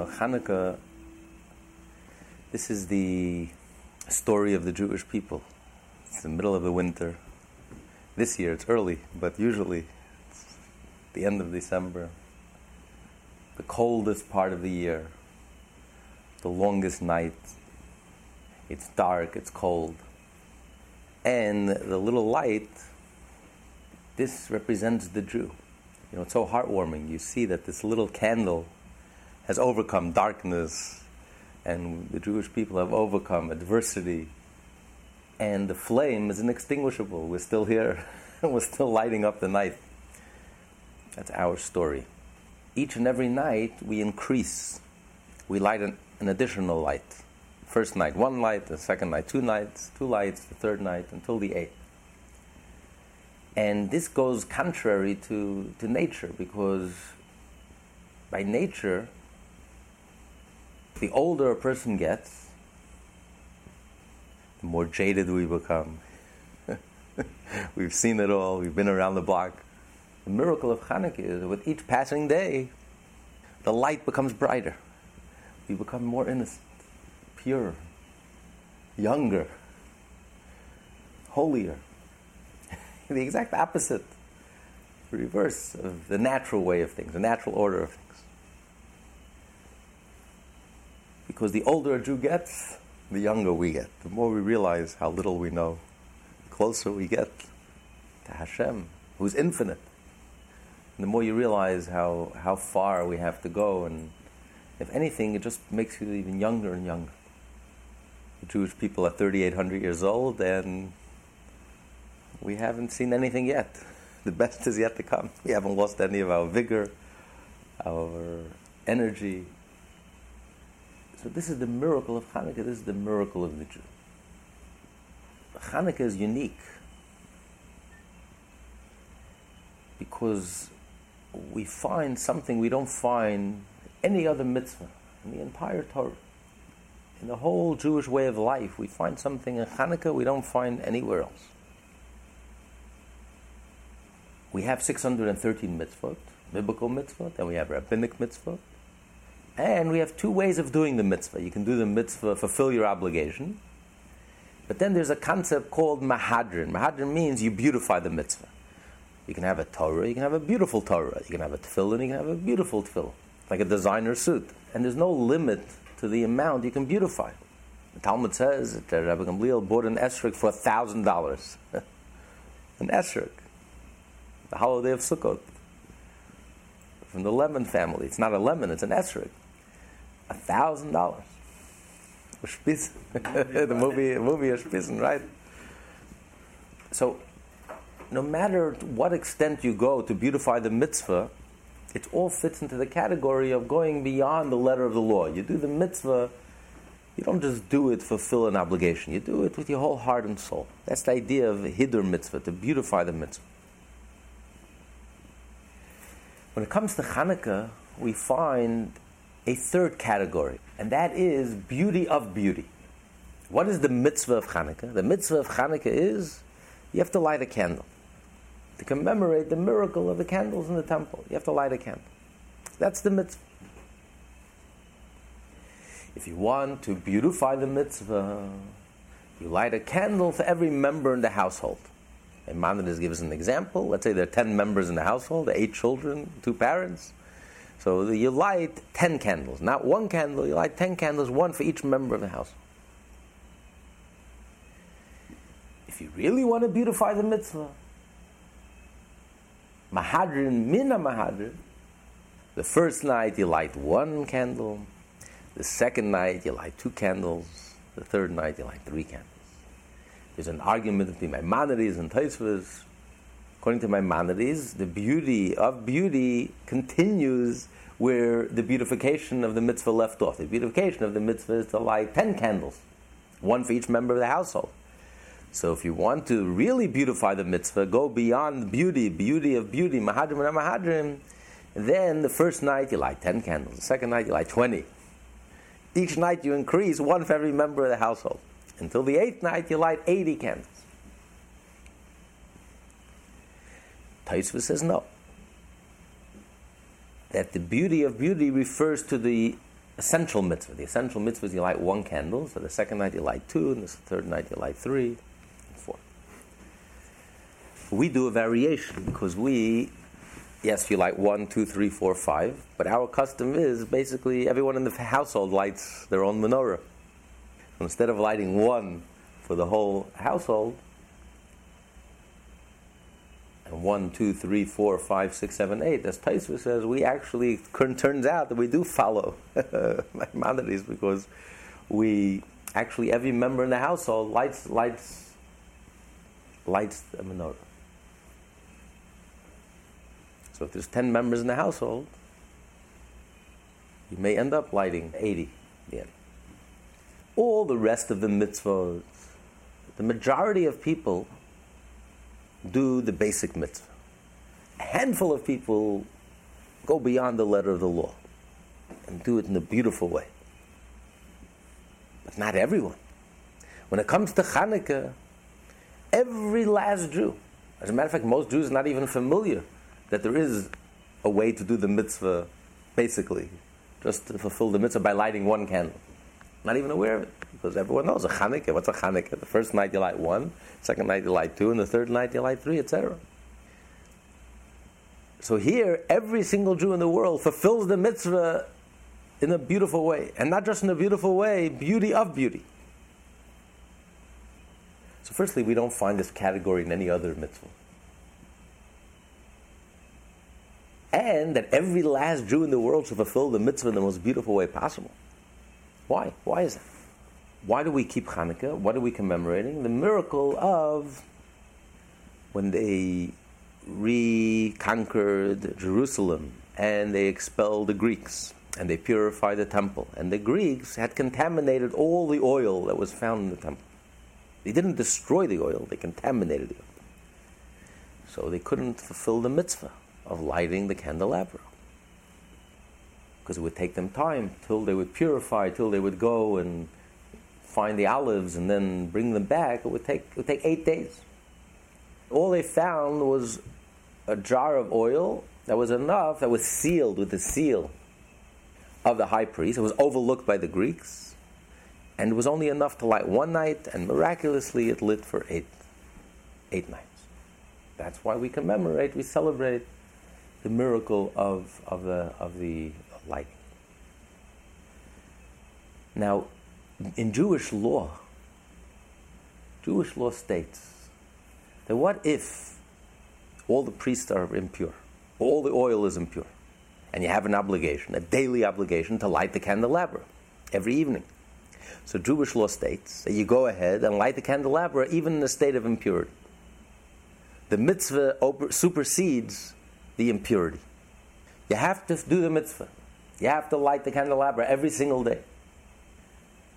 Hanukkah, this is the story of the Jewish people. It's the middle of the winter. This year it's early, but usually it's the end of December. The coldest part of the year. The longest night. It's dark, it's cold. And the little light, this represents the Jew. It's so heartwarming. You see that this little candle has overcome darkness, and the Jewish people have overcome adversity. And the flame is inextinguishable. We're still here. We're still lighting up the night. That's our story. Each and every night, we increase. We light an additional light. First night, one light. The second night, two nights. Two lights. The third night, until the eighth. And this goes contrary to nature, because by nature, the older a person gets, the more jaded we become. We've seen it all. We've been around the block. The miracle of Hanukkah is that with each passing day, the light becomes brighter. We become more innocent, purer, younger, holier. The exact opposite, reverse of the natural way of things, the natural order of things. Because the older a Jew gets, the younger we get. The more we realize how little we know, the closer we get to Hashem, who's infinite. And the more you realize how far we have to go, and if anything, it just makes you even younger and younger. The Jewish people are 3,800 years old, and we haven't seen anything yet. The best is yet to come. We haven't lost any of our vigor, our energy. So this is the miracle of Hanukkah. This is the miracle of the Jew. Hanukkah is unique because we find something we don't find in any other mitzvah, in the entire Torah. In the whole Jewish way of life, we find something in Hanukkah we don't find anywhere else. We have 613 mitzvot, biblical mitzvot, and we have rabbinic mitzvot. And we have two ways of doing the mitzvah. You can do the mitzvah, fulfill your obligation. But then there's a concept called mahadrin. Mahadrin means you beautify the mitzvah. You can have a Torah, you can have a beautiful Torah. You can have a tefillin, you can have a beautiful tefillin. Like a designer suit. And there's no limit to the amount you can beautify. The Talmud says that Rabbi Gamliel bought an esrog for $1,000. An esrog. The holiday of Sukkot, from the lemon family. It's not a lemon, it's an esrog. $1,000. The movie is Shpizen, right? So, no matter to what extent you go to beautify the mitzvah, it all fits into the category of going beyond the letter of the law. You do the mitzvah, you don't just do it to fulfill an obligation. You do it with your whole heart and soul. That's the idea of hiddur mitzvah, to beautify the mitzvah. When it comes to Hanukkah, we find a third category, and that is beauty of beauty. What is the mitzvah of Hanukkah? The mitzvah of Hanukkah is you have to light a candle to commemorate the miracle of the candles in the temple. You have to light a candle. That's the mitzvah. If you want to beautify the mitzvah, you light a candle for every member in the household. Maimonides gives an example. Let's say there are 10 members in the household, 8 children, 2 parents. So you light 10 candles. Not one candle, you light 10 candles, one for each member of the household. If you really want to beautify the mitzvah, mahadrin mina mahadrin, the first night you light one candle, the second night you light 2 candles, the third night you light 3 candles. There's an argument between Maimonides and Taisvahs. According to Maimonides, the beauty of beauty continues where the beautification of the mitzvah left off. The beautification of the mitzvah is to light 10 candles, one for each member of the household. So if you want to really beautify the mitzvah, go beyond beauty, beauty of beauty, mahadrim and mahadrim, then the first night you light 10 candles, the second night you light 20. Each night you increase one for every member of the household. Until the 8th night, you light 80 candles. Taisvahs says no. That the beauty of beauty refers to the essential mitzvah. The essential mitzvah is you light one candle, so the second night you light two, and the third night you light three, and four. We do a variation because yes, you light 1, 2, 3, 4, 5, but our custom is basically everyone in the household lights their own menorah. So instead of lighting one for the whole household, and 1, 2, 3, 4, 5, 6, 7, 8, as Taisvahs says, we actually, turns out that we do follow Maimonides, because we actually, every member in the household lights the menorah. So if there's 10 members in the household, you may end up lighting 80 at the end. All the rest of the mitzvahs, the majority of people do the basic mitzvah. A handful of people go beyond the letter of the law and do it in a beautiful way. But not everyone. When it comes to Hanukkah, every last Jew, as a matter of fact, most Jews are not even familiar that there is a way to do the mitzvah, basically, just to fulfill the mitzvah by lighting one candle. Not even aware of it, because everyone knows a Hanukkah. What's a Hanukkah? The first night you light 1, second night you light 2, and the third night you light 3, etc. So here, every single Jew in the world fulfills the mitzvah in a beautiful way, and not just in a beautiful way, beauty of beauty. So firstly, we don't find this category in any other mitzvah. And that every last Jew in the world should fulfill the mitzvah in the most beautiful way possible. Why? Why is that? Why do we keep Hanukkah? What are we commemorating? The miracle of when they reconquered Jerusalem and they expelled the Greeks and they purified the temple. And the Greeks had contaminated all the oil that was found in the temple. They didn't destroy the oil, they contaminated it. So they couldn't fulfill the mitzvah of lighting the candelabra, because it would take them time till they would purify, till they would go and find the olives and then bring them back. It would take 8 days. All they found was a jar of oil that was enough, that was sealed with the seal of the high priest. It was overlooked by the Greeks, and it was only enough to light one night, and miraculously it lit for eight nights. That's why we commemorate, we celebrate the miracle of the light. Now, in Jewish law states that what if all the priests are impure, all the oil is impure, and you have an obligation, a daily obligation, to light the candelabra every evening. So Jewish law states that you go ahead and light the candelabra even in a state of impurity. The mitzvah supersedes the impurity. You have to do the mitzvah. You have to light the candelabra every single day.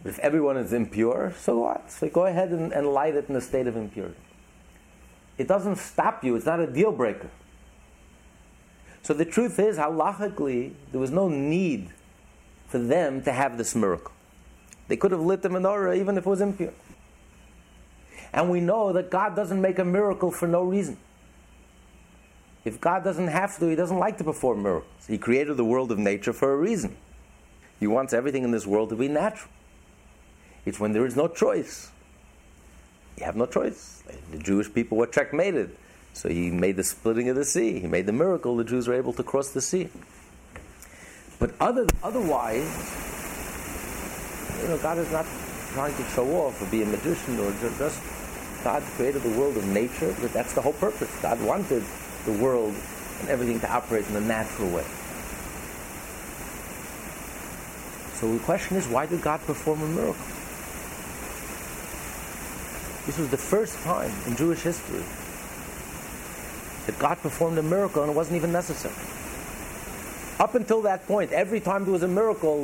But if everyone is impure, so what? So go ahead and light it in a state of impurity. It doesn't stop you. It's not a deal breaker. So the truth is, halachically, there was no need for them to have this miracle. They could have lit the menorah even if it was impure. And we know that God doesn't make a miracle for no reason. If God doesn't have to, He doesn't like to perform miracles. He created the world of nature for a reason. He wants everything in this world to be natural. It's when there is no choice. You have no choice. The Jewish people were checkmated. So He made the splitting of the sea. He made the miracle. The Jews were able to cross the sea. But otherwise, God is not trying to show off or be a magician or just... God created the world of nature because that's the whole purpose. God wanted the world and everything to operate in a natural way. So the question is, why did God perform a miracle? This was the first time in Jewish history that God performed a miracle and it wasn't even necessary. Up until that point, every time there was a miracle,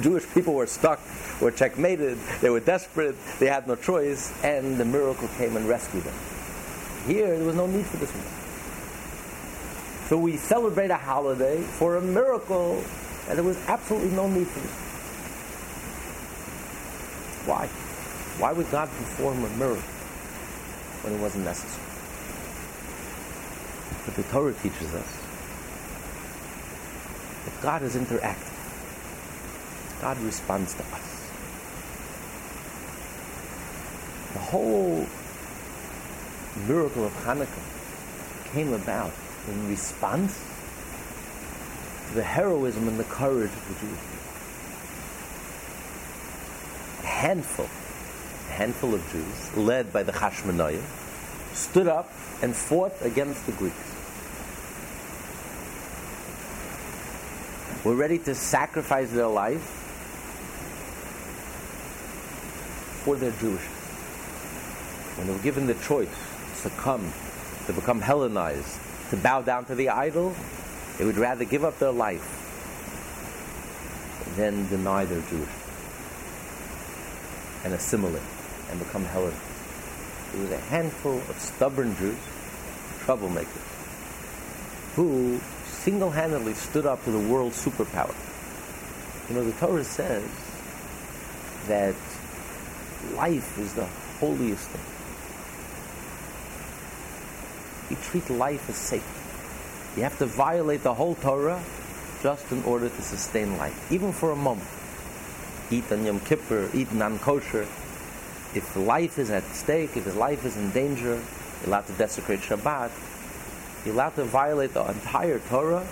Jewish people were stuck, were checkmated, they were desperate, they had no choice, and the miracle came and rescued them. Here, there was no need for this miracle. So we celebrate a holiday for a miracle, and there was absolutely no need for this. Why? Why would God perform a miracle when it wasn't necessary? But the Torah teaches us that God is interactive. God responds to us. The whole miracle of Hanukkah came about in response to the heroism and the courage of the Jewish people. A handful of Jews, led by the Hashmonaim, stood up and fought against the Greeks. Were ready to sacrifice their life for their Jewishness. When they were given the choice to succumb, to become Hellenized, to bow down to the idol, they would rather give up their life than deny their Jewishness and assimilate and become Hellenized. It was a handful of stubborn Jews, troublemakers, who single-handedly stood up to the world superpower. You know, the Torah says that life is the holiest thing. You treat life as sacred. You have to violate the whole Torah just in order to sustain life, even for a moment. Eat on Yom Kippur, eat non-kosher. If life is at stake, if life is in danger, you're allowed to desecrate Shabbat. You're allowed to violate the entire Torah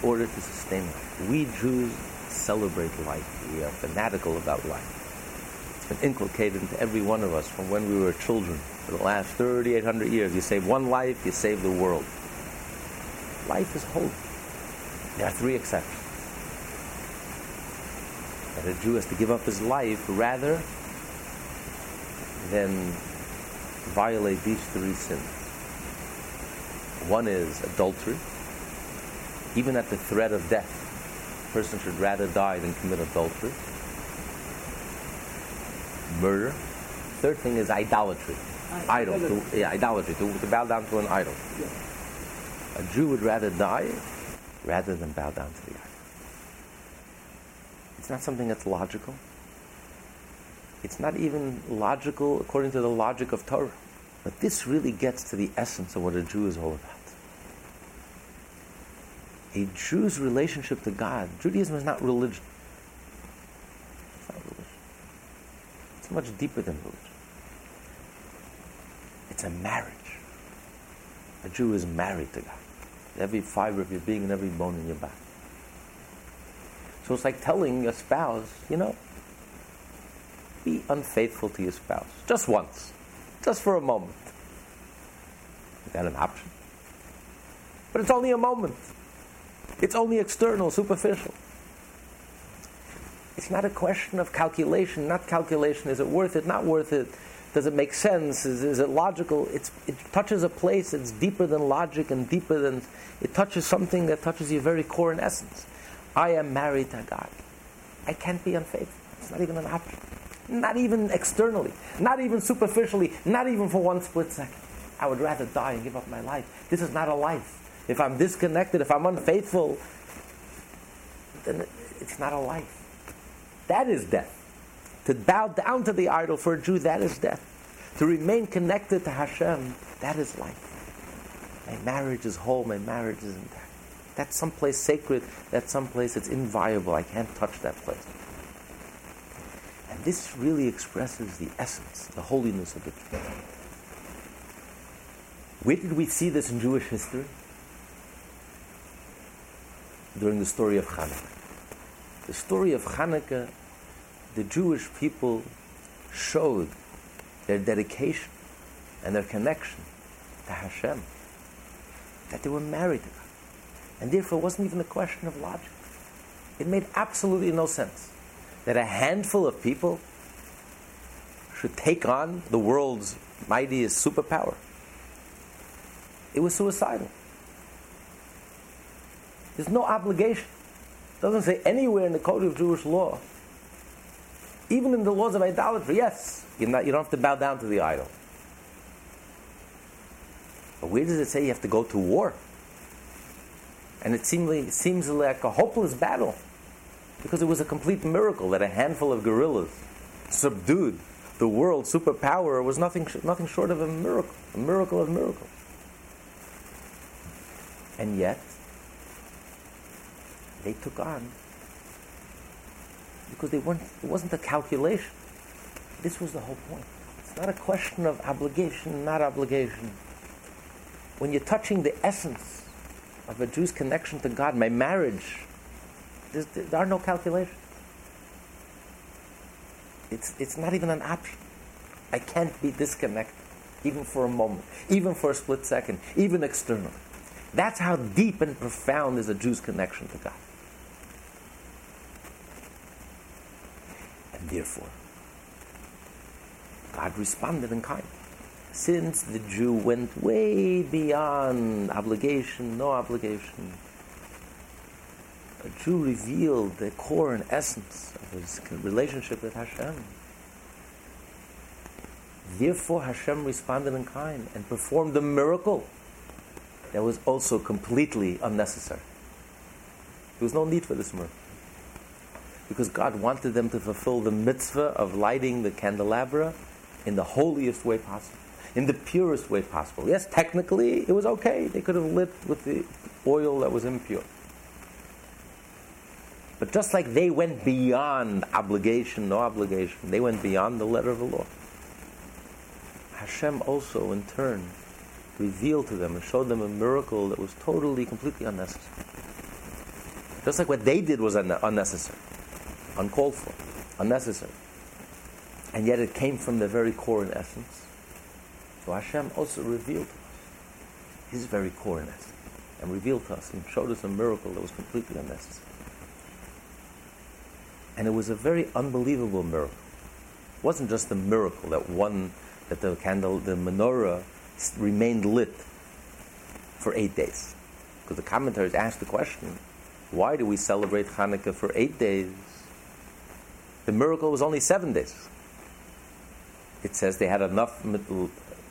in order to sustain life. We Jews celebrate life. We are fanatical about life. It's been inculcated into every one of us from when we were children for the last 3,800 years. You save one life, you save the world. Life is holy. There are three exceptions. That a Jew has to give up his life rather than violate these three sins. One is adultery. Even at the threat of death, a person should rather die than commit adultery. Murder. Third thing is idolatry. To bow down to an idol. Yeah. A Jew would rather die rather than bow down to the idol. It's not something that's logical. It's not even logical according to the logic of Torah. But this really gets to the essence of what a Jew is all about. A Jew's relationship to God. Judaism is not religion. It's not religion. It's much deeper than religion. It's a marriage. A Jew is married to God. Every fiber of your being and every bone in your body. So it's like telling your spouse, you know, be unfaithful to your spouse. Just once. Just for a moment. Is that an option? But it's only a moment. It's only external, superficial. It's not a question of calculation, not calculation. Is it worth it, not worth it? Does it make sense? Is it logical? It touches a place that's deeper than logic and deeper than... It touches something that touches your very core and essence. I am married to God. I can't be unfaithful. It's not even an option. Not even externally, not even superficially, not even for one split second. I would rather die and give up my life. This is not a life. If I'm disconnected, if I'm unfaithful, then it's not a life. That is death. To bow down to the idol for a Jew, that is death. To remain connected to Hashem, that is life. My marriage is whole, my marriage is intact. That's someplace sacred, that's someplace that's inviolable. I can't touch that place. And this really expresses the essence, the holiness of the Jew. Where did we see this in Jewish history? During the story of Hanukkah. The story of Hanukkah, the Jewish people showed their dedication and their connection to Hashem, that they were married to God. And therefore it wasn't even a question of logic. It made absolutely no sense that a handful of people should take on the world's mightiest superpower. It was suicidal. There's no obligation. It doesn't say anywhere in the code of Jewish law, even in the laws of idolatry, yes, you don't have to bow down to the idol. But where does it say you have to go to war? And it seems like a hopeless battle, because it was a complete miracle that a handful of guerrillas subdued the world superpower. Was nothing short of a miracle of miracles. And yet, they took on because it wasn't a calculation. This was the whole point. It's not a question of obligation, not obligation. When you're touching the essence of a Jew's connection to God, my marriage, there are no calculations. It's not even an option. I can't be disconnected, even for a moment, even for a split second, even externally. That's how deep and profound is a Jew's connection to God. And therefore, God responded in kind. Since the Jew went way beyond obligation, no obligation, a Jew revealed the core and essence of his relationship with Hashem. Therefore, Hashem responded in kind and performed a miracle that was also completely unnecessary. There was no need for this miracle, because God wanted them to fulfill the mitzvah of lighting the candelabra in the holiest way possible, in the purest way possible. Yes, technically, it was okay. They could have lit with the oil that was impure. But just like they went beyond obligation, no obligation, they went beyond the letter of the law, Hashem also, in turn, revealed to them and showed them a miracle that was totally, completely unnecessary. Just like what they did was unnecessary, uncalled for, unnecessary. And yet it came from the very core and essence. So Hashem also revealed to us His very core and essence, and revealed to us and showed us a miracle that was completely unnecessary. And it was a very unbelievable miracle. It wasn't just the miracle that the menorah remained lit for 8 days. Because the commentators asked the question, why do we celebrate Hanukkah for 8 days? The miracle was only 7 days. It says they had enough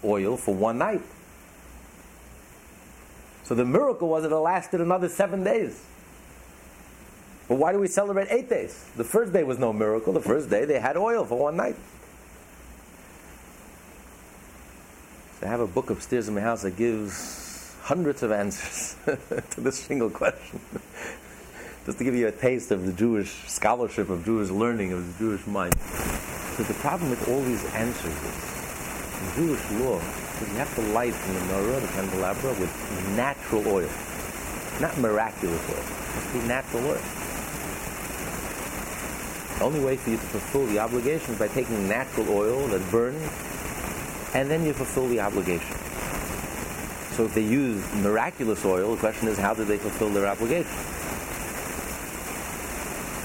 oil for one night. So the miracle was that it lasted another 7 days. But why do we celebrate 8 days? The first day was no miracle. The first day they had oil for one night. So I have a book upstairs in my house that gives hundreds of answers to this single question. Just to give you a taste of the Jewish scholarship, of Jewish learning, of the Jewish mind. So the problem with all these answers is, in Jewish law, you have to light the menorah, the candelabra, with natural oil. Not miraculous oil. It must be natural oil. The only way for you to fulfill the obligation is by taking natural oil that burns, and then you fulfill the obligation. So if they used miraculous oil, the question is, how did they fulfill their obligation?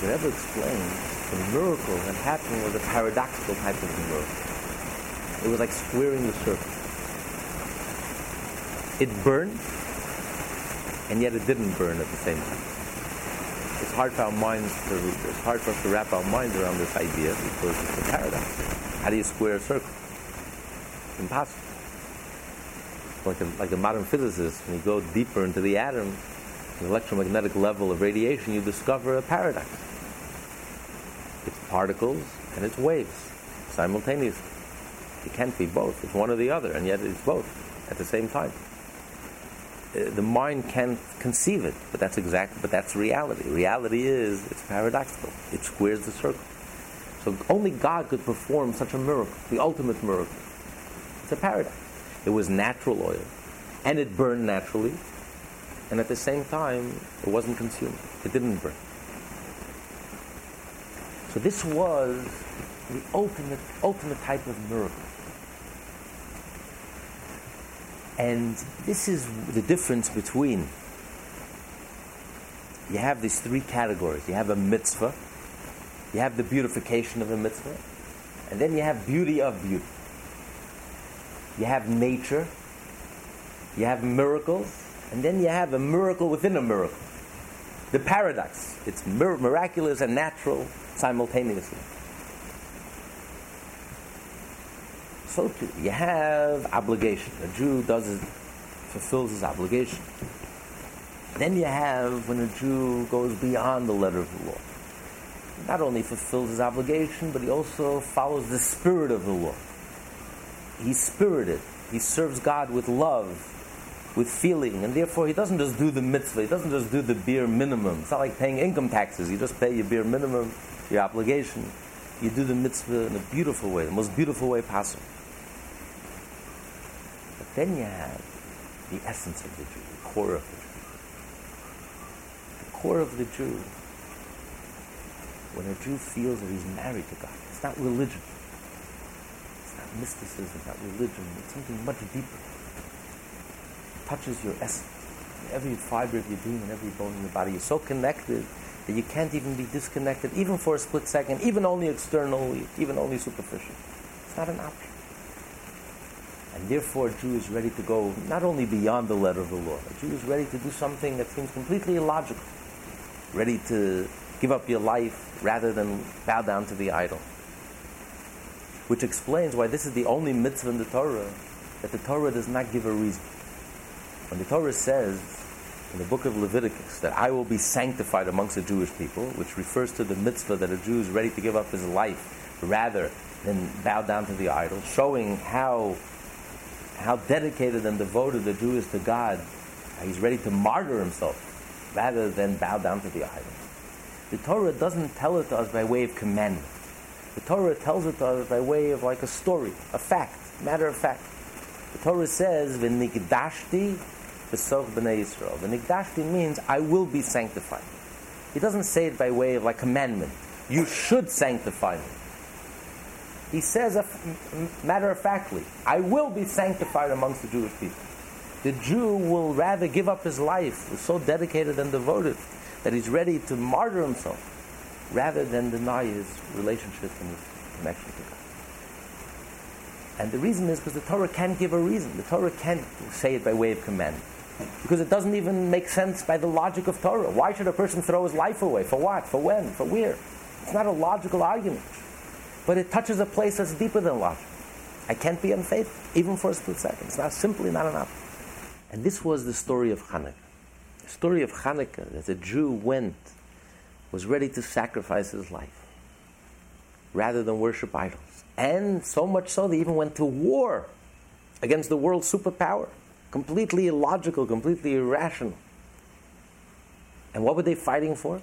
The Rebbe explains the miracle that happened was a paradoxical type of miracle. It was like squaring the circle. It burned, and yet it didn't burn at the same time. It's hard for us to wrap our minds around this idea, because it's a paradox. How do you square a circle? It's impossible. Like a modern physicist, when you go deeper into the atom, the electromagnetic level of radiation, you discover a paradox. It's particles and it's waves, simultaneously. It can't be both. It's one or the other, and yet it's both at the same time. The mind can't conceive it, but that's reality. Reality is, it's paradoxical. It squares the circle. So only God could perform such a miracle, the ultimate miracle. It's a paradox. It was natural oil, and it burned naturally, and at the same time, it wasn't consumed. It didn't burn. So this was the ultimate type of miracle. And this is the difference between, you have these three categories. You have a mitzvah, you have the beautification of a mitzvah, and then you have beauty of beauty. You have nature, you have miracles, and then you have a miracle within a miracle. The paradox. It's miraculous and natural simultaneously. So too, you have obligation. A Jew fulfills his obligation. Then you have when a Jew goes beyond the letter of the law. Not only fulfills his obligation, but he also follows the spirit of the law. He's spirited. He serves God with love, with feeling, and therefore he doesn't just do the mitzvah. He doesn't just do the bare minimum. It's not like paying income taxes. You just pay your bare minimum. your obligation, you do the mitzvah in a beautiful way, the most beautiful way possible. But then you have the essence of the Jew, the core of the Jew. The core of the Jew, when a Jew feels that he's married to God, it's not religion, it's not mysticism, not religion, it's something much deeper. It touches your essence, every fiber of your being and every bone in your body. You're so connected that you can't even be disconnected, even for a split second, even only externally, even only superficially. It's not an option. And therefore, a Jew is ready to go not only beyond the letter of the law, a Jew is ready to do something that seems completely illogical, ready to give up your life rather than bow down to the idol. Which explains why this is the only mitzvah in the Torah that the Torah does not give a reason. When the Torah says in the book of Leviticus that I will be sanctified amongst the Jewish people, which refers to the mitzvah that a Jew is ready to give up his life rather than bow down to the idol, showing how dedicated and devoted the Jew is to God. He's ready to martyr himself rather than bow down to the idol. The Torah doesn't tell it to us by way of commandment. The Torah tells it to us by way of like a story, a fact, matter of fact. The Torah says, V'nigdashti v'soch b'nei Yisrael. V'nigdashti means, I will be sanctified. He doesn't say it by way of like commandment. You should sanctify me. He says, matter-of-factly, I will be sanctified amongst the Jewish people. The Jew will rather give up his life, who's so dedicated and devoted, that he's ready to martyr himself, rather than deny his relationship and his connection to God. And the reason is because the Torah can't give a reason. The Torah can't say it by way of commandment, because it doesn't even make sense by the logic of Torah. Why should a person throw his life away? For what? For when? For where? It's not a logical argument. But it touches a place that's deeper than logic. I can't be unfaithful, even for a split second. It's not simply not enough. And this was the story of Hanukkah. The story of Hanukkah, that the Jew was ready to sacrifice his life, rather than worship idols. And so much so, they even went to war against the world superpower. Completely illogical, completely irrational. And what were they fighting for?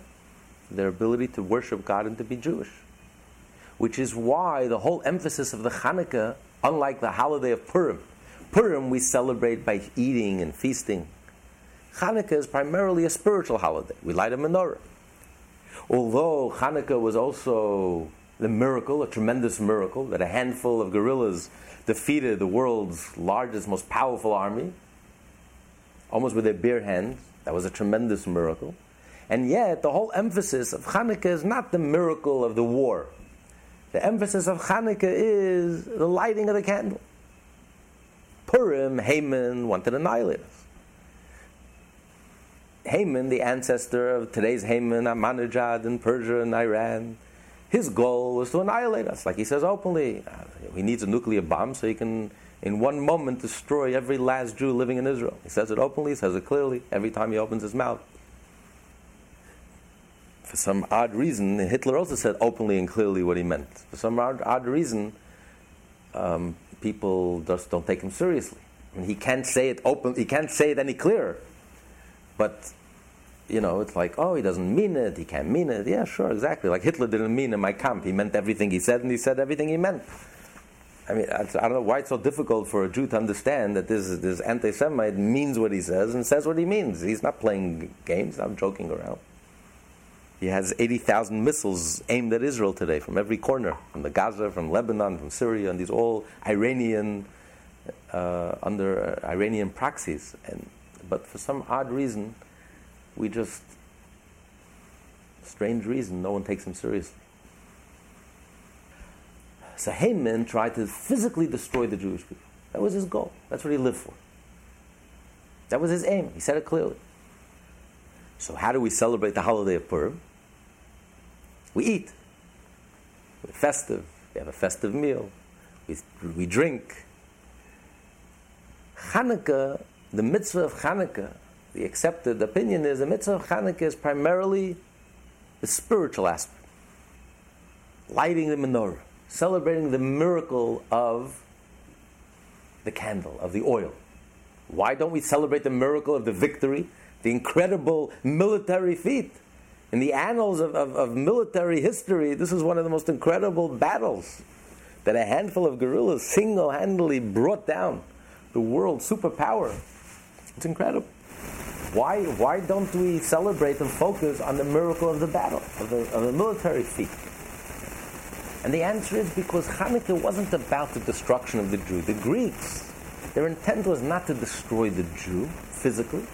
Their ability to worship God and to be Jewish. Which is why the whole emphasis of the Hanukkah, unlike the holiday of Purim we celebrate by eating and feasting. Hanukkah is primarily a spiritual holiday. We light a menorah. Although Hanukkah was also the miracle, a tremendous miracle, that a handful of guerrillas defeated the world's largest, most powerful army, almost with their bare hands. That was a tremendous miracle. And yet, the whole emphasis of Hanukkah is not the miracle of the war. The emphasis of Hanukkah is the lighting of the candle. Purim, Haman wanted to annihilate us. Haman, the ancestor of today's Haman, Ahmadinejad in Persia and Iran, his goal was to annihilate us. Like he says openly, he needs a nuclear bomb so he can, in one moment, destroy every last Jew living in Israel. He says it openly, he says it clearly, every time he opens his mouth. For some odd reason, Hitler also said openly and clearly what he meant. For some odd reason, people just don't take him seriously. I mean, he can't say it openly, he can't say it any clearer. But, it's like, oh, he doesn't mean it, he can't mean it. Yeah, sure, exactly. Like Hitler didn't mean in Mein Kampf. He meant everything he said, and he said everything he meant. I mean, I don't know why it's so difficult for a Jew to understand that this anti-Semite means what he says and says what he means. He's not playing games, not joking around. He has 80,000 missiles aimed at Israel today from every corner, from the Gaza, from Lebanon, from Syria, and these all Iranian, under Iranian proxies. But for some odd reason, no one takes him seriously. So Haman tried to physically destroy the Jewish people. That was his goal. That's what he lived for. That was his aim. He said it clearly. So how do we celebrate the holiday of Purim? We eat. We're festive. We have a festive meal. We drink. Hanukkah, the mitzvah of Hanukkah, the accepted opinion is the mitzvah of Hanukkah is primarily the spiritual aspect. Lighting the menorah. Celebrating the miracle of the candle, of the oil. Why don't we celebrate the miracle of the victory? The incredible military feat in the annals of military history, this is one of the most incredible battles that a handful of guerrillas single-handedly brought down the world superpower. It's incredible. Why don't we celebrate and focus on the miracle of the battle, of the military feat? And the answer is because Hanukkah wasn't about the destruction of the Jew. The Greeks, their intent was not to destroy the Jew physically.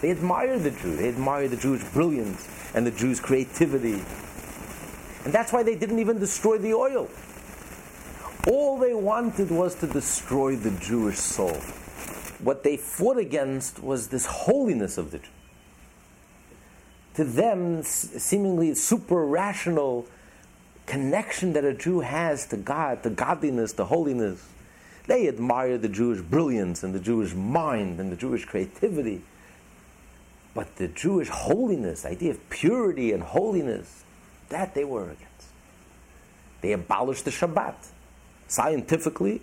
They admired the Jew. They admired the Jewish brilliance and the Jews' creativity. And that's why they didn't even destroy the oil. All they wanted was to destroy the Jewish soul. What they fought against was this holiness of the Jew. To them, seemingly super-rational connection that a Jew has to God, to godliness, to holiness. They admire the Jewish brilliance and the Jewish mind and the Jewish creativity. But the Jewish holiness, the idea of purity and holiness, that they were against. They abolished the Shabbat. Scientifically,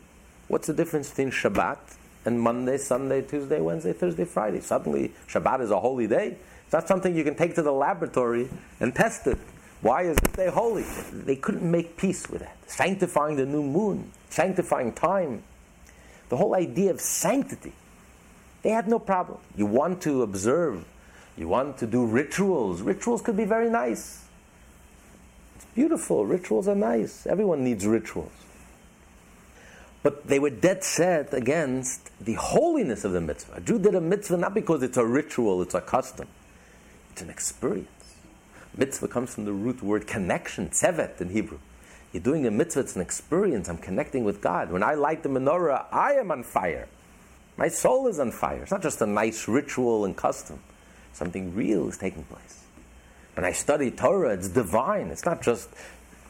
what's the difference between Shabbat and Monday, Sunday, Tuesday, Wednesday, Thursday, Friday? Suddenly, Shabbat is a holy day. It's not something you can take to the laboratory and test it. Why is this day holy? They couldn't make peace with that. Sanctifying the new moon, sanctifying time, the whole idea of sanctity. They had no problem. You want to observe. You want to do rituals. Rituals could be very nice. It's beautiful. Rituals are nice. Everyone needs rituals. But they were dead set against the holiness of the mitzvah. A Jew did a mitzvah not because it's a ritual, it's a custom. It's an experience. Mitzvah comes from the root word connection, tzevet in Hebrew. You're doing a mitzvah, it's an experience. I'm connecting with God. When I light the menorah, I am on fire. My soul is on fire. It's not just a nice ritual and custom. Something real is taking place. When I study Torah, it's divine. It's not just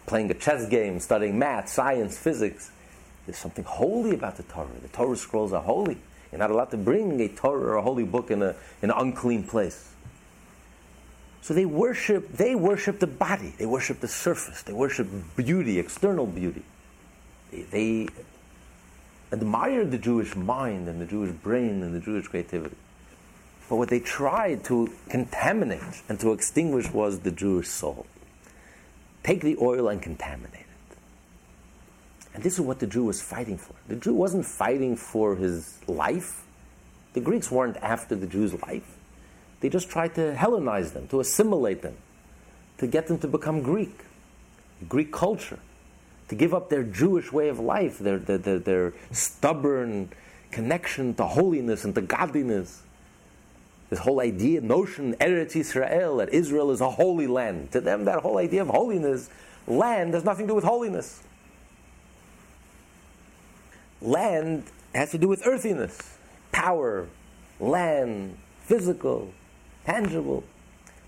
playing a chess game, studying math, science, physics. There's something holy about the Torah. The Torah scrolls are holy. You're not allowed to bring a Torah or a holy book in an unclean place. So they worship the body. They worship the surface. They worship beauty, external beauty. They admire the Jewish mind and the Jewish brain and the Jewish creativity. But what they tried to contaminate and to extinguish was the Jewish soul. Take the oil and contaminate it. And this is what the Jew was fighting for. The Jew wasn't fighting for his life. The Greeks weren't after the Jews' life. They just tried to Hellenize them, to assimilate them, to get them to become Greek, Greek culture. To give up their Jewish way of life, their stubborn connection to holiness and to godliness. This whole idea, notion, Eretz Yisrael, that Israel is a holy land. To them, that whole idea of holiness, land has nothing to do with holiness. Land has to do with earthiness, power, land, physical, tangible.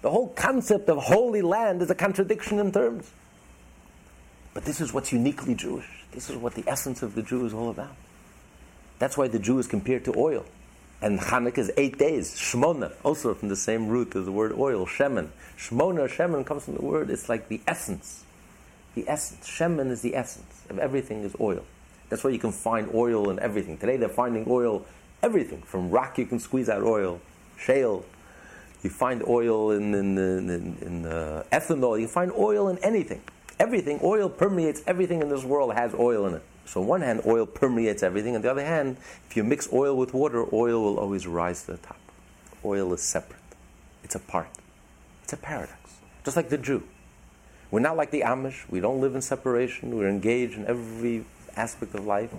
The whole concept of holy land is a contradiction in terms. But this is what's uniquely Jewish. This is what the essence of the Jew is all about. That's why the Jew is compared to oil. And Hanukkah is 8 days. Shmona, also from the same root as the word oil, shemen. Shmona, shemen comes from the word, it's like the essence. The essence. Shemen is the essence of everything is oil. That's why you can find oil in everything. Today they're finding oil, everything. From rock you can squeeze out oil, shale. You find oil in ethanol. You find oil in anything. Everything, oil permeates everything in this world, has oil in it. So on one hand, oil permeates everything. On the other hand, if you mix oil with water, oil will always rise to the top. Oil is separate. It's apart. It's a paradox. Just like the Jew. We're not like the Amish. We don't live in separation. We're engaged in every aspect of life.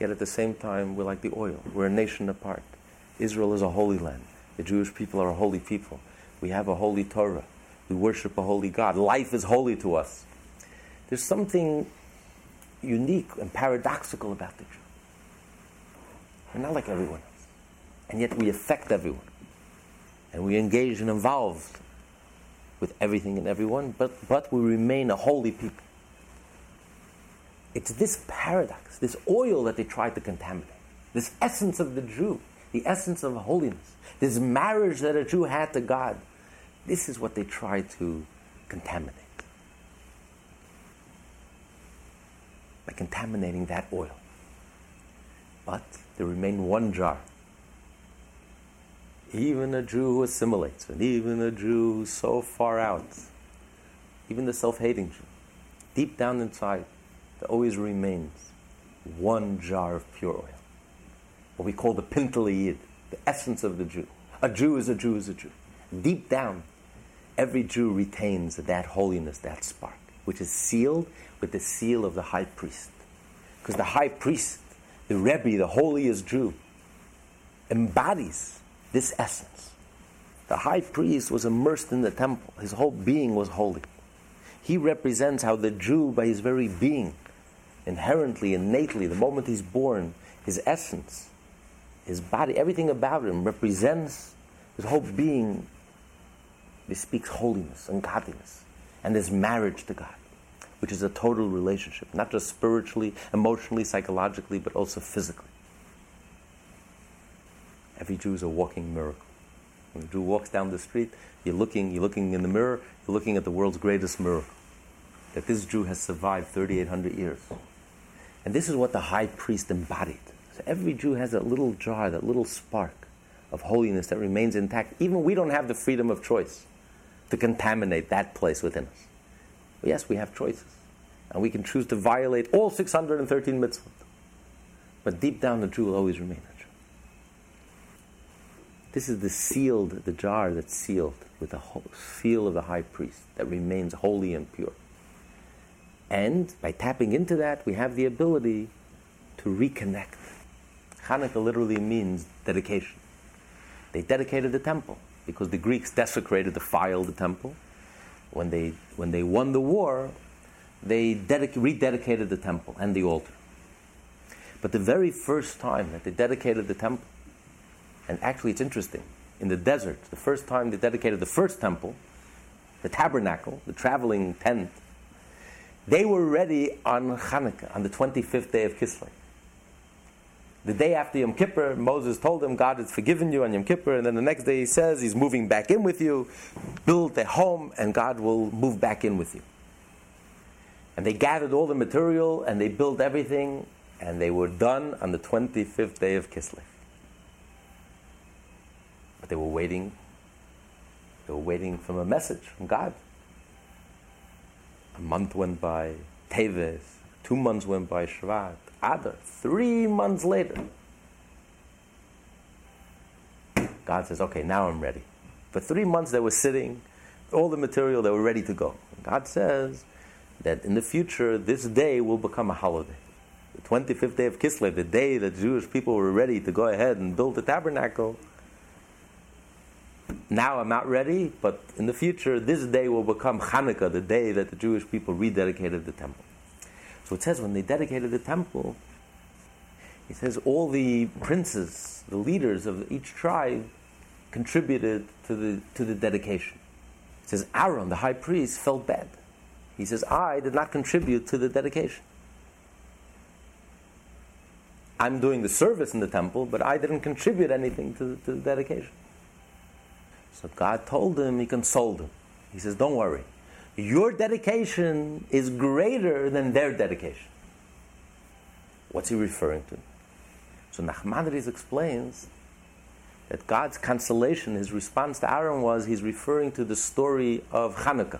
Yet at the same time, we're like the oil. We're a nation apart. Israel is a holy land. The Jewish people are a holy people. We have a holy Torah. We worship a holy God. Life is holy to us. There's something unique and paradoxical about the Jew. We're not like everyone else. And yet we affect everyone. And we engage and involved with everything and everyone, but we remain a holy people. It's this paradox, this oil that they tried to contaminate. This essence of the Jew, the essence of holiness, this marriage that a Jew had to God. This is what they tried to contaminate. By contaminating that oil. But there remained one jar. Even a Jew who assimilates, and even a Jew who's so far out, even the self-hating Jew, deep down inside, there always remains one jar of pure oil, what we call the pintele yid, the essence of the Jew. A Jew is a Jew is a Jew. Deep down, every Jew retains that holiness, that spark, which is sealed with the seal of the high priest. Because the high priest, the Rebbe, the holiest Jew, embodies this essence. The high priest was immersed in the temple. His whole being was holy. He represents how the Jew, by his very being, inherently, innately, the moment he's born, his essence, his body, everything about him represents his whole being. Bespeaks holiness and godliness and his marriage to God, which is a total relationship, not just spiritually, emotionally, psychologically, but also physically. Every Jew is a walking miracle. When a Jew walks down the street, you're looking in the mirror, you're looking at the world's greatest miracle, that this Jew has survived 3,800 years. And this is what the high priest embodied. So every Jew has that little jar, that little spark of holiness that remains intact. Even we don't have the freedom of choice to contaminate that place within us. But yes, we have choices. And we can choose to violate all 613 mitzvot. But deep down, the Jew will always remain a Jew. This is the jar that's sealed with the seal of the high priest that remains holy and pure. And by tapping into that, we have the ability to reconnect. Hanukkah literally means dedication. They dedicated the temple because the Greeks desecrated, defiled the temple. When they won the war, they rededicated the temple and the altar. But the very first time that they dedicated the temple, and actually it's interesting, in the desert, the first time they dedicated the first temple, the tabernacle, the traveling tent, they were ready on Hanukkah, on the 25th day of Kislev. The day after Yom Kippur, Moses told him, God has forgiven you on Yom Kippur. And then the next day he says, he's moving back in with you. Build a home and God will move back in with you. And they gathered all the material and they built everything. And they were done on the 25th day of Kislev. But they were waiting. They were waiting for a message from God. A month went by. Teves. 2 months went by. Shevat. Adar, 3 months later, God says, okay, now I'm ready. For 3 months they were sitting, all the material, they were ready to go. God says that in the future, this day will become a holiday. The 25th day of Kislev, the day that Jewish people were ready to go ahead and build the tabernacle. Now I'm not ready, but in the future, this day will become Hanukkah, the day that the Jewish people rededicated the temple. So it says when they dedicated the temple, it says all the princes, the leaders of each tribe, contributed to the dedication. It says Aaron, the high priest, felt bad. He says, I did not contribute to the dedication. I'm doing the service in the temple, but I didn't contribute anything to the dedication. So God told him, he consoled him. He says, don't worry. Your dedication is greater than their dedication. What's he referring to? So Nachmanides explains that God's consolation, his response to Aaron was, he's referring to the story of Hanukkah.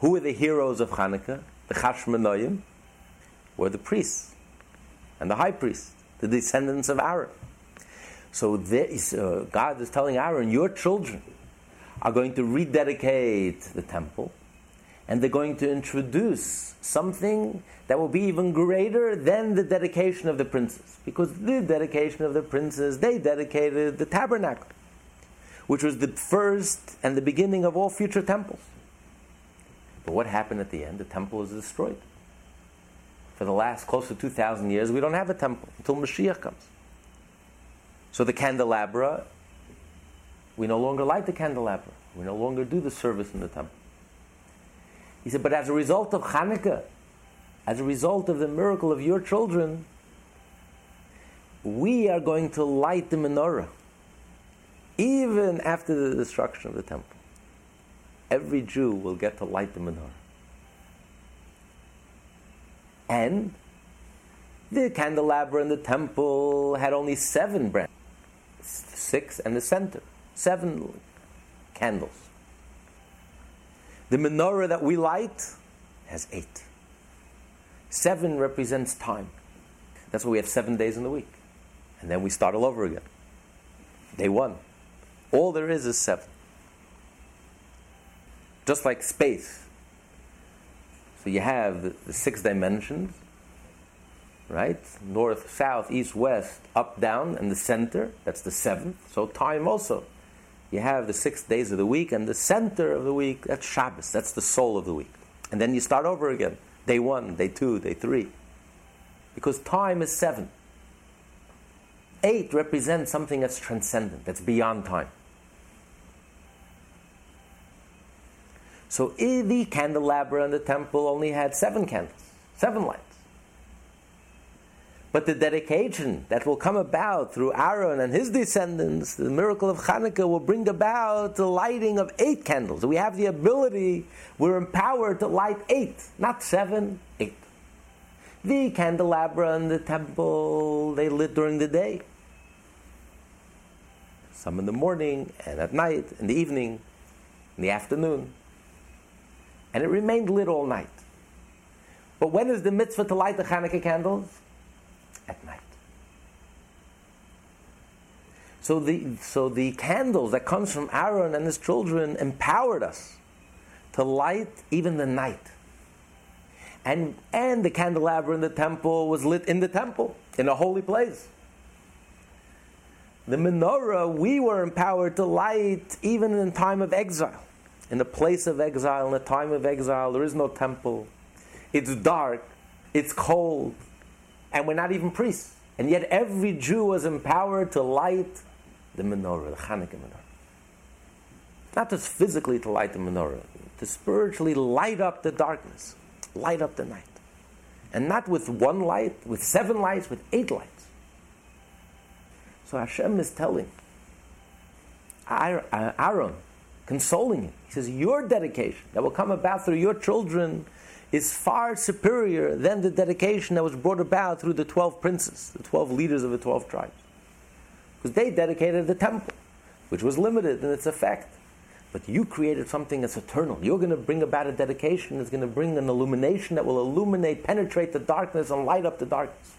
Who were the heroes of Hanukkah? The Hashmonaim were the priests and the high priests, the descendants of Aaron. So God is telling Aaron, your children are going to rededicate the temple. And they're going to introduce something that will be even greater than the dedication of the princes. Because the dedication of the princes, they dedicated the tabernacle, which was the first and the beginning of all future temples. But what happened at the end? The temple was destroyed. For the last close to 2,000 years, we don't have a temple until Mashiach comes. So the candelabra, we no longer light the candelabra. We no longer do the service in the temple. He said, but as a result of Hanukkah, as a result of the miracle of your children, we are going to light the menorah, even after the destruction of the temple. Every Jew will get to light the menorah. And the candelabra in the temple had only 7 branches, 6 in the center. 7 candles. The menorah that we light has 8. 7 represents time. That's why we have 7 days in the week. And then we start all over again. Day 1. All there is 7. Just like space. So you have the 6 dimensions, right? North, south, east, west, up, down, and the center. That's the 7th. So time also. You have the 6 days of the week, and the center of the week, that's Shabbos. That's the soul of the week. And then you start over again. Day 1, day 2, day 3. Because time is 7. 8 represents something that's transcendent, that's beyond time. So the candelabra in the temple only had 7 candles, 7 lights. But the dedication that will come about through Aaron and his descendants, the miracle of Hanukkah, will bring about the lighting of 8 candles. We have the ability, we're empowered to light 8, not 7, 8. The candelabra in the temple, they lit during the day. Some in the morning and at night, in the evening, in the afternoon. And it remained lit all night. But when is the mitzvah to light the Hanukkah candles? At night. So the candles that comes from Aaron and his children empowered us to light even the night. And the candelabra in the temple was lit in the temple, in a holy place. The menorah, we were empowered to light even in time of exile. In the place of exile, in the time of exile, there is no temple. It's dark, it's cold, and we're not even priests. And yet every Jew was empowered to light the menorah, the Hanukkah menorah. Not just physically to light the menorah, to spiritually light up the darkness, light up the night. And not with 1 light, with 7 lights, with 8 lights. So Hashem is telling Aaron, consoling him. He says, your dedication that will come about through your children is far superior than the dedication that was brought about through the 12 princes, the 12 leaders of the 12 tribes. Because they dedicated the temple, which was limited in its effect. But you created something that's eternal. You're going to bring about a dedication that's going to bring an illumination that will illuminate, penetrate the darkness, and light up the darkness.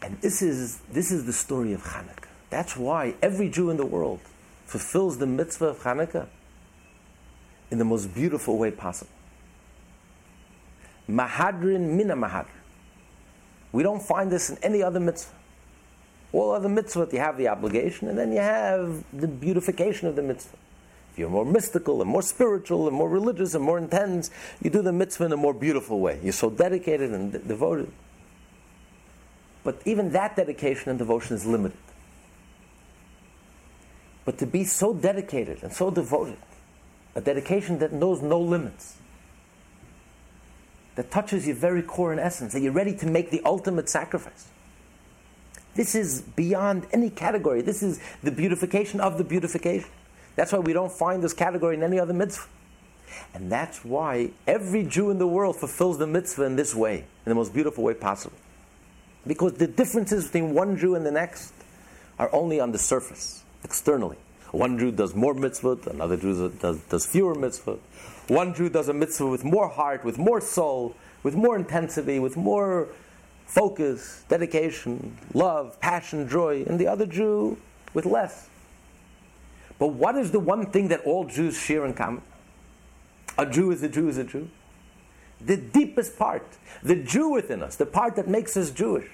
And this is the story of Hanukkah. That's why every Jew in the world fulfills the mitzvah of Hanukkah in the most beautiful way possible. Mahadrin mina mahadrin. We don't find this in any other mitzvah. All other mitzvahs, you have the obligation, and then you have the beautification of the mitzvah. If you're more mystical and more spiritual and more religious and more intense, you do the mitzvah in a more beautiful way. You're so dedicated and devoted. But even that dedication and devotion is limited. But to be so dedicated and so devoted, a dedication that knows no limits, that touches your very core and essence, that you're ready to make the ultimate sacrifice. This is beyond any category. This is the beautification of the beautification. That's why we don't find this category in any other mitzvah. And that's why every Jew in the world fulfills the mitzvah in this way, in the most beautiful way possible. Because the differences between one Jew and the next are only on the surface, externally. One Jew does more mitzvot, another Jew does fewer mitzvot. One Jew does a mitzvah with more heart, with more soul, with more intensity, with more focus, dedication, love, passion, joy, and the other Jew with less. But what is the one thing that all Jews share in common? A Jew is a Jew is a Jew. The deepest part, the Jew within us, the part that makes us Jewish,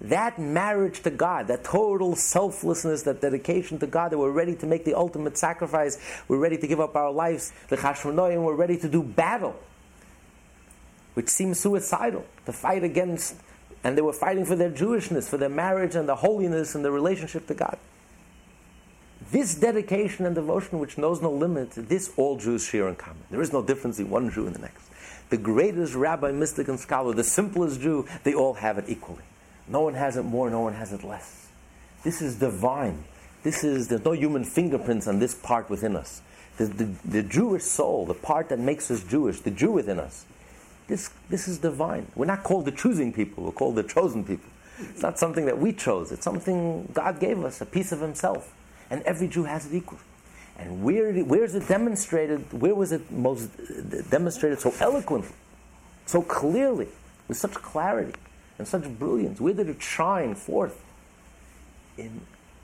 that marriage to God, that total selflessness, that dedication to God, that we're ready to make the ultimate sacrifice, we're ready to give up our lives, the Hashmonaim, we're ready to do battle, which seems suicidal, to fight against, and they were fighting for their Jewishness, for their marriage and the holiness and the relationship to God. This dedication and devotion which knows no limit, this all Jews share in common. There is no difference in one Jew and the next. The greatest rabbi, mystic, and scholar, the simplest Jew, they all have it equally. No one has it more, no one has it less. This is divine. There's no human fingerprints on this part within us. The Jewish soul, the part that makes us Jewish, the Jew within us, this is divine. We're not called the choosing people, we're called the chosen people. It's not something that we chose. It's something God gave us, a piece of himself. And every Jew has it equal. And where is it demonstrated? Where was it most demonstrated so eloquently, so clearly, with such clarity and such brilliance? Where did it shine forth?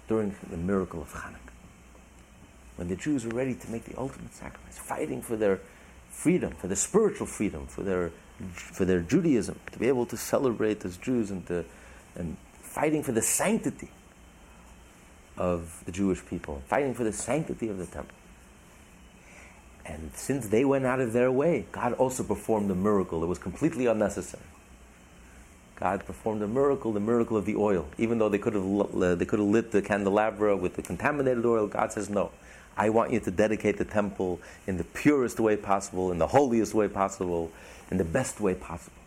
During the miracle of Hanukkah, when the Jews were ready to make the ultimate sacrifice, fighting for their freedom, for their spiritual freedom, for their Judaism, to be able to celebrate as Jews and fighting for the sanctity of the Jewish people, fighting for the sanctity of the temple. And since they went out of their way, God also performed a miracle that was completely unnecessary. God performed a miracle, the miracle of the oil. Even though they could have lit the candelabra with the contaminated oil, God says, no, I want you to dedicate the temple in the purest way possible, in the holiest way possible, in the best way possible.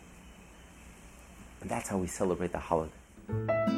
And that's how we celebrate the holiday.